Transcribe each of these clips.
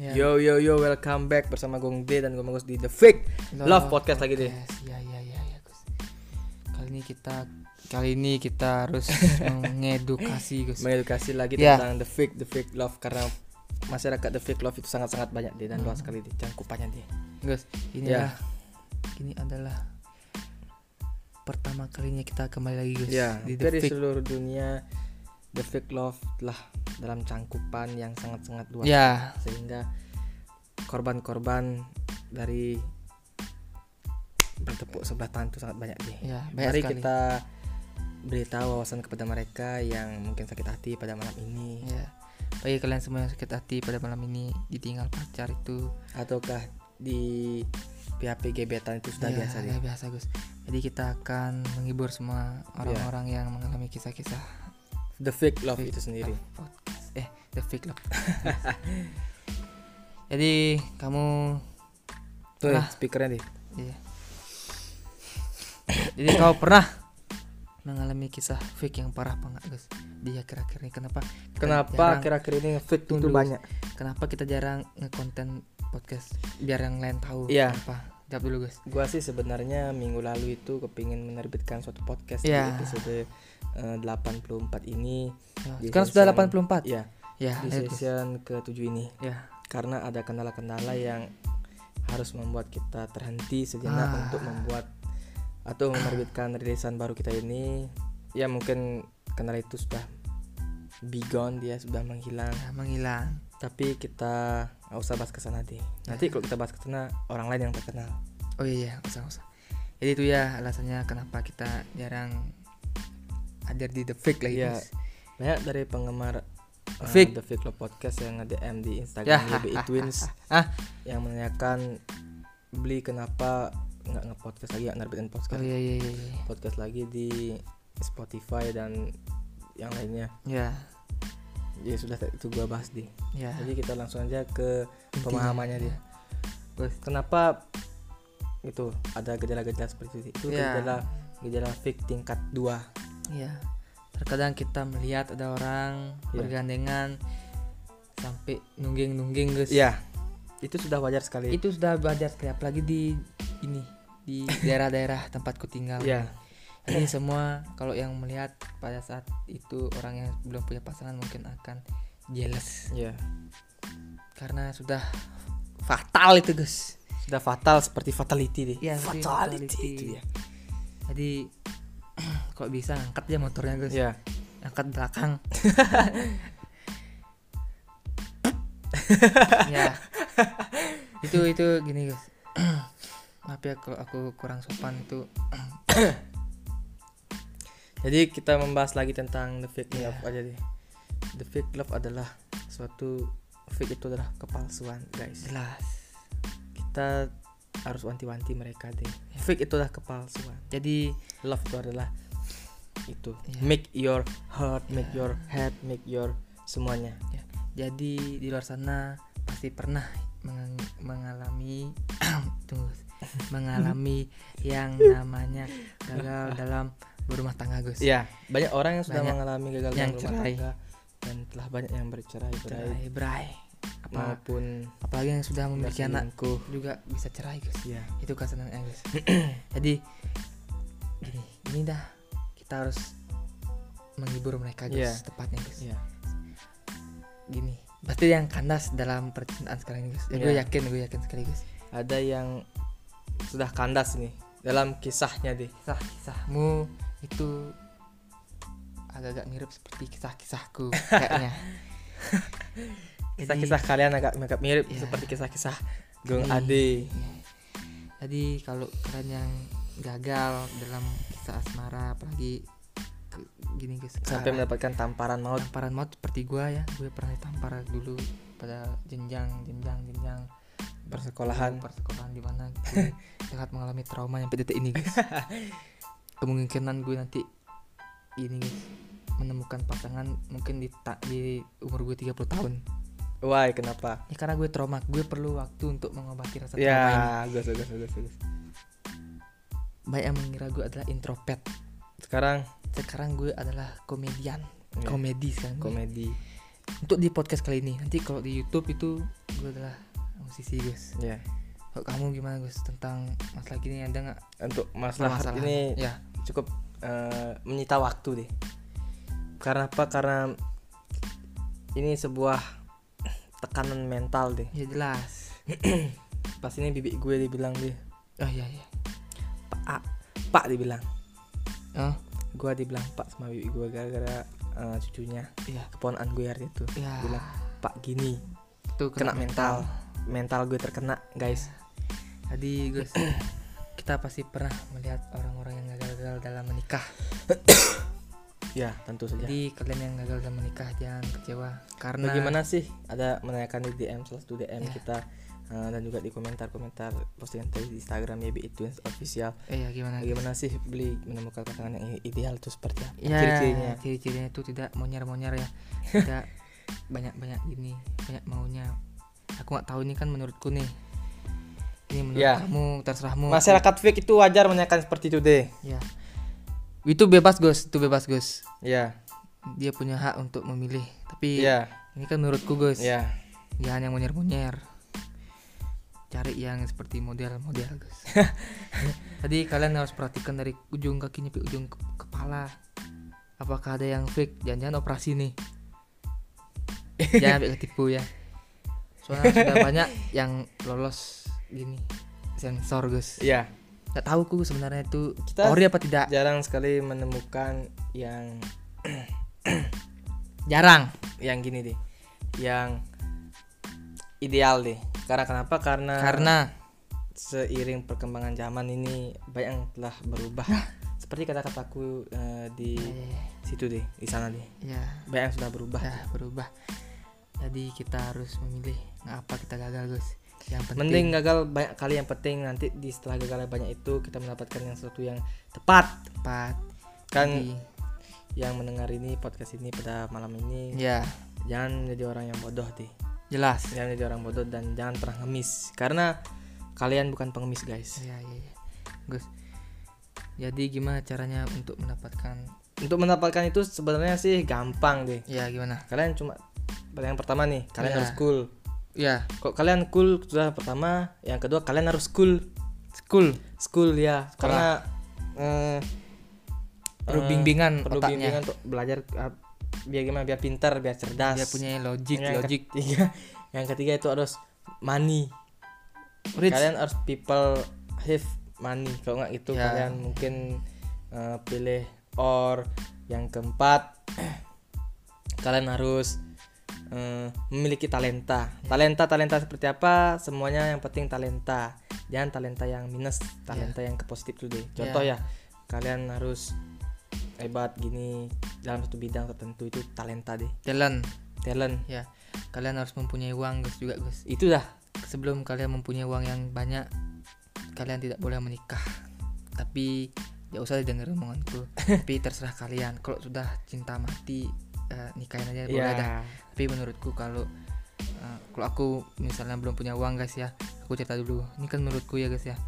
Yeah. Yo, welcome back bersama Agung Gede dan Agung Bagus di The Fake Love Podcast lagi deh. Ya, Gus. Kali ini kita harus mengedukasi, Gus. Mengedukasi lagi tentang The Fake Love, karena masyarakat The Fake Love itu sangat-sangat banyak deh dan luas sekali deh cangkupannya deh. Gus, ini adalah pertama kalinya kita kembali lagi, Gus. Yeah, di The Fake. Seluruh dunia The Fake Love telah dalam cangkupan yang sangat-sangat luas, sehingga korban-korban dari bertepuk sebelah tangan itu sangat banyak deh. Mari kita beritahu wawasan kepada mereka yang mungkin sakit hati pada malam ini. Bagi kalian semua yang sakit hati pada malam ini, ditinggal pacar itu ataukah di PHP gebetan itu sudah biasa deh. Biasa, Gus. Jadi kita akan menghibur semua orang-orang yang mengalami kisah-kisah The Fake Love itu sendiri. The Fake Love. Jadi kamu tuh speakernya deh. Iya. Jadi kau pernah mengalami kisah fake yang parah apa enggak, Gus? Di akhir-akhir ini kenapa akhir-akhir ini fake itu banyak? Kenapa kita jarang ngekonten podcast biar yang lain tahu apa? Jawab dulu, Gus. Gua sih sebenarnya minggu lalu itu kepingin menerbitkan suatu podcast di episode 84 ini. Sekarang sudah 84. Di season ke-7 ini. Karena ada kendala-kendala yang harus membuat kita terhenti sejenak untuk membuat atau menerbitkan rilisan baru kita ini. Ya mungkin kendala itu sudah bygone, dia sudah menghilang. Tapi kita nggak usah bahas kesana deh. Nanti kalau kita bahas kesana orang lain yang terkenal. Oh iya, usah. Jadi itu alasannya kenapa kita jarang hadir di The Fake lagi, Mas. Banyak dari penggemar Fake The Fake Love Podcast yang nge-DM di Instagram BBI Twins yang menanyakan beli kenapa enggak nge-podcast lagi, enggak nerbitin podcast. Podcast lagi di Spotify dan yang lainnya. Ya sudah itu gua bahas deh. Jadi kita langsung aja ke pemahamannya dia. Kenapa itu ada gejala-gejala seperti itu? Gejala fake tingkat 2. Terkadang kita melihat ada orang bergandengan sampai nungging-nungging, Gus. Itu sudah wajar sekali. Apalagi di daerah-daerah tempatku tinggal. Ini semua kalau yang melihat pada saat itu orang yang belum punya pasangan mungkin akan jealous. Karena sudah fatal itu, Gus. Sudah fatal seperti fatality deh. Fatality itu ya. Jadi kok bisa angkat aja motornya, Gus. Angkat belakang. Itu gini, Gus. Maaf ya kalau aku kurang sopan itu. Jadi kita membahas lagi tentang The Fake Love aja deh. The Fake Love adalah fake itu adalah kepalsuan, guys. Jelas. Kita harus wanti-wanti mereka deh. Fake itu adalah kepalsuan. Jadi love itu adalah itu. Make your heart, make your head, make your semuanya. Jadi di luar sana pasti pernah mengalami yang namanya gagal dalam berumah tangga, Gus. Banyak orang yang sudah mengalami gagal dalam berumah tangga dan telah banyak yang bercerai. Maupun apalagi yang sudah memiliki anakku juga bisa cerai, Gus. Itu kesenangannya, Gus. Jadi ini dah kita harus menghibur mereka, Gus. Tepatnya, Gus. Gini, pasti yang kandas dalam percintaan sekarang ini, Gus. Gue yakin sekali, Gus. Ada yang sudah kandas nih dalam kisahnya deh. Kisahmu itu agak-agak mirip seperti kisah-kisahku kayaknya. Kisah-kisah kalian agak mirip seperti kisah-kisah Gung Ade. Jadi kalau kalian yang gagal dalam kisah asmara, apalagi gini, Gus, sampai mendapatkan tamparan maut seperti gue pernah ditampar dulu pada jenjang persekolahan di mana gue sangat mengalami trauma yang sampai detik ini, Gus. Kemungkinan gue nanti ini, Gus, menemukan pasangan mungkin di umur gue 30 tahun. Why? Kenapa? Ya karena gue trauma. Gue perlu waktu untuk mengobati rasa trauma ini. Gue. Banyak yang mengira gue adalah introvert. Sekarang gue adalah komedian. Komedi sekarang. Komedi. untuk di podcast kali ini. Nanti kalau di YouTube itu gue adalah musisi, guys. Ya. Yeah. Kalau kamu gimana, Gus, tentang masalah gini, ada nggak? Untuk masalah ini ya cukup menyita waktu deh. Karena apa? Karena ini sebuah tekanan mental deh. Ya jelas. Pas ini bibik gue dibilang deh. Oh iya. Pak dibilang. Huh? Gue dibilang Pak sama bibik gue gara-gara cucunya. Iya. Keponakan gue hari itu. Iya. Bilang Pak gini. Tuh kena mental gue terkena, guys. Jadi guys, kita pasti pernah melihat orang-orang yang gagal dalam menikah. Ya, tentu saja. Jadi kalian yang gagal dalam menikah jangan kecewa. Karena bagaimana sih? Ada menanyakan di DM /DM ya. Kita dan juga di komentar postingan di Instagram YB Twins Official. Gimana sih beli menemukan pasangan yang ideal itu seperti apa? Ya, ciri-cirinya itu tidak monyar-monyar ya. Tidak banyak-banyak gini, banyak maunya. Aku nggak tahu, ini kan menurutku nih. Ini menurut kamu, terserahmu. Masyarakat fake itu wajar menanyakan seperti itu deh. Ya. Itu bebas, Gus. Ya. Dia punya hak untuk memilih. Tapi ini kan menurutku, Gus. Ya. Jangan yang munyer-munyer. Cari yang seperti model-model, Gus. Tadi kalian harus perhatikan dari ujung kaki sampai ujung kepala. Apakah ada yang fake? Jangan-jangan operasi nih. Jangan sampai ketipu ya. Soalnya sudah banyak yang lolos gini sensor, Gus. Iya. Nggak tahu ku sebenarnya itu ori apa tidak. Jarang sekali menemukan yang jarang yang gini deh. Yang ideal deh. Karena kenapa? Karena seiring perkembangan zaman ini banyak yang telah berubah. Seperti kata-kataku di situ deh, di sana deh. Iya. Banyak yang sudah berubah. Ya, berubah. Jadi kita harus memilih. Apa kita gagal, Gus? Yang penting. Mending gagal banyak kali, yang penting nanti di setelah gagal banyak itu kita mendapatkan yang sesuatu yang tepat. Kan jadi, yang mendengar ini podcast ini pada malam ini, ya, jangan menjadi orang yang bodoh deh. Jelas. Jangan menjadi orang bodoh dan jangan pernah ngemis. Karena kalian bukan pengemis, guys. Iya. Gus. Jadi gimana caranya untuk mendapatkan itu? Sebenarnya sih gampang deh. Iya, gimana? Kalian cuma yang pertama nih, kalian harus cool. Ya. Kok kalian cool sudah pertama, yang kedua kalian harus cool. Cool ya. Sekolah. Karena perlu bimbingan untuk belajar biar pintar, biar cerdas. Dia punya logik. Yang ketiga itu harus money. Rich. Kalian harus people have money. Kalau enggak itu kalian mungkin pilih or. Yang keempat, kalian harus memiliki talenta. Talenta seperti apa? Semuanya yang penting talenta. Jangan talenta yang minus, talenta yang ke positif dulu deh. Contoh kalian harus hebat gini dalam satu bidang tertentu, itu talenta deh. Talent. Ya. Kalian harus mempunyai uang, Gus, juga, Gus. Itu dah. Sebelum kalian mempunyai uang yang banyak, kalian tidak boleh menikah. Tapi enggak usah didengar omonganku. Tapi terserah kalian. Kalau sudah cinta mati, nikahin aja boleh dah. Tapi menurutku kalau aku misalnya belum punya uang, guys ya, aku cerita dulu. Ini kan menurutku ya, guys ya,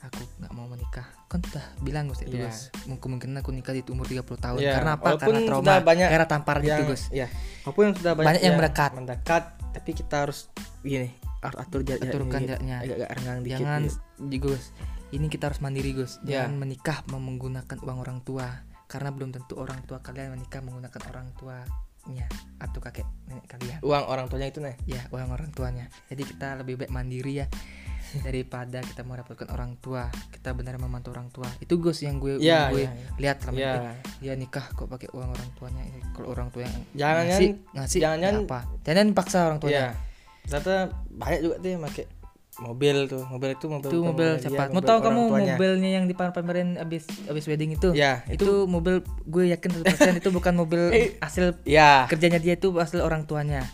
aku nggak mau menikah. Kan udah bilang, Gus, itu, Gus. Mungkin aku nikah di umur 30 tahun. Karena apa? Walaupun karena trauma, karena tamparan itu, Gus. Iya. Walaupun sudah banyak yang mendekat, tapi kita harus gini, atur jaraknya. Agak renggang dikit. Jangan, Gus. Ini kita harus mandiri, Gus. Jangan menikah menggunakan uang orang tua. Karena belum tentu orang tua kalian menikah menggunakan orang tuanya atau kakek nenek kalian. Uang orang tuanya itu, nih? Ya, uang orang tuanya. Jadi kita lebih baik mandiri ya daripada kita merepotkan orang tua. Kita benar membantu orang tua. Itu, Gus, yang gue lihat selama ini. Dia nikah kok pakai uang orang tuanya. Kalau orang tua yang ngasih apa? Jangan paksa orang tuanya. Ternyata banyak juga tuh yang pakai mobil cepat. Mau tahu kamu tuanya. Mobilnya yang dipamerin abis wedding itu? Ya, itu mobil, gue yakin 100% itu bukan mobil hasil kerjanya dia, itu hasil orang tuanya.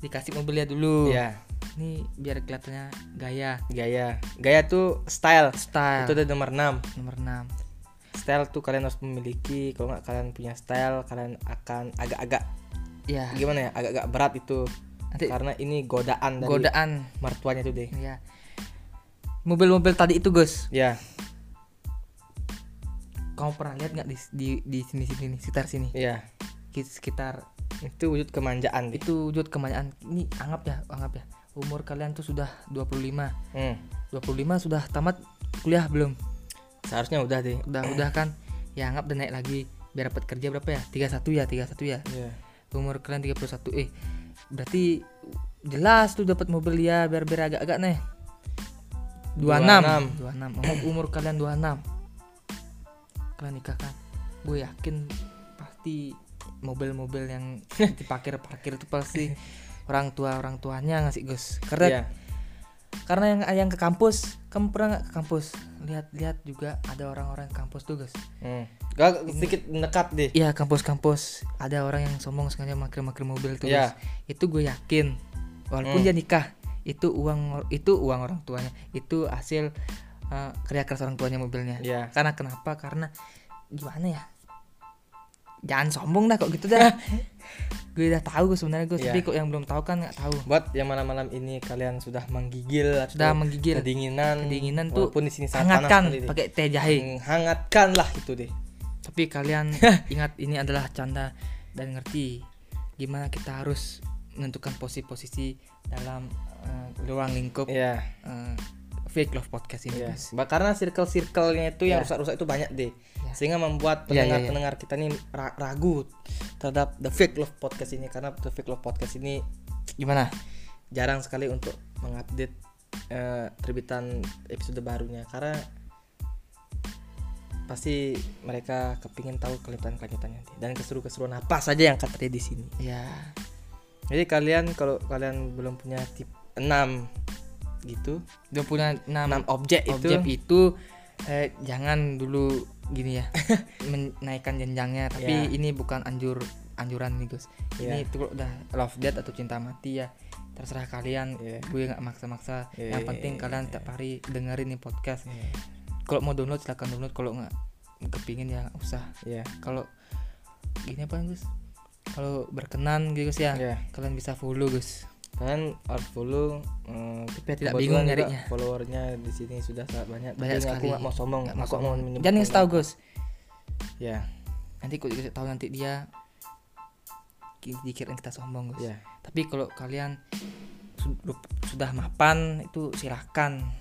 Dikasih mobilnya dulu. Ya. Ini biar kelihatannya gaya. Gaya tuh style. Itu nomor 6. Style tuh kalian harus memiliki. Kalau enggak kalian punya style, kalian akan agak-agak gimana ya? Agak-agak berat itu. Nanti, karena ini godaan dari mertuanya itu deh. Iya. Mobil-mobil tadi itu, Gus. Iya. Kamu pernah lihat enggak di sekitar sini? Iya. sekitar itu wujud kemanjaan. Itu wujud kemanjaan. Ini anggap ya. Umur kalian tuh sudah 25. 25 sudah tamat kuliah belum? Seharusnya udah deh. Udah kan. Ya anggap dan naik lagi biar dapat kerja berapa ya? 31 ya. Yeah. Umur kalian 31. Berarti jelas tuh dapat mobil ya biar agak-agak nih. 26. Anggap umur kalian 26. Kalian nikah kan. Gue yakin pasti mobil-mobil yang diparkir itu pasti orang tuanya ngasih Gus. Keren. Yeah. Karena yang ke kampus, kamu pernah nggak ke kampus? Lihat juga ada orang-orang ke kampus tuh Gus. Gak sedikit nekat deh. Iya, kampus-kampus ada orang yang sombong sengaja makin mobil tuh yeah. Gus. Itu gue yakin walaupun dia nikah itu uang orang tuanya, itu hasil kerja keras orang tuanya mobilnya. Yeah. Karena gimana ya? Jangan sombong dah kok gitu dah. Gue udah tahu sebenarnya gue, tapi kok yang belum tahu kan nggak tahu. Buat yang malam-malam ini kalian sudah menggigil kedinginan tuh, walaupun di sini sangat panas, pakai teh jahe hangatkan lah itu deh. Tapi kalian ingat ini adalah canda dan ngerti gimana kita harus menentukan posisi dalam ruang lingkup Fake Love Podcast ini guys. Karena circle-nya itu yang rusak-rusak itu banyak deh. Sehingga membuat pendengar-pendengar kita nih ragu terhadap The Fake Love Podcast ini. Karena The Fake Love Podcast ini gimana? Jarang sekali untuk mengupdate terbitan episode barunya. Karena pasti mereka kepingin tahu kelanjutannya dan keseruan apa saja yang akan terjadi di sini. Jadi kalau kalian belum punya tip 6 gitu, dia punya 6 objek itu jangan dulu gini ya menaikkan jenjangnya, tapi ini bukan anjuran nih Gus. Ini itu udah love death atau cinta mati ya, terserah kalian. Gue nggak maksa-maksa. Yang penting kalian tiap hari dengerin nih podcast. Kalau mau download silakan download, kalau nggak kepingin ya nggak usah. Kalau gini apa Gus, kalau berkenan Gus ya kalian bisa follow Gus. Kalian harus follow, tidak bingung nyarinya. Followernya di sini sudah sangat banyak sekali. Aku nggak mau sombong, aku mau menyebut. Jangan ngasih tahu Gus. Nanti aku dikasih tahu, nanti dia dikirain kita sombong Gus. Tapi kalau kalian sudah mapan itu silahkan.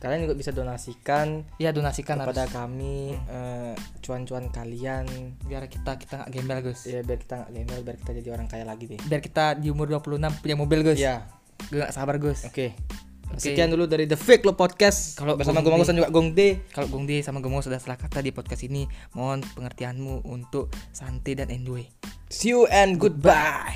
Kalian juga bisa donasikan kepada kami cuan-cuan kalian, biar kita nggak gembel Gus. Biar kita nggak gembel, biar kita jadi orang kaya lagi deh, biar kita di umur 26 punya mobil Gus. Gue nggak sabar Gus. Oke. Sekian dulu dari The Fake Love Podcast. Kalau bersama Agung Bagus dan juga Agung Gede. Kalau Agung Gede sama Agung Bagus sudah salah kata di podcast ini, mohon pengertianmu untuk Santi dan Endoy. See you and goodbye.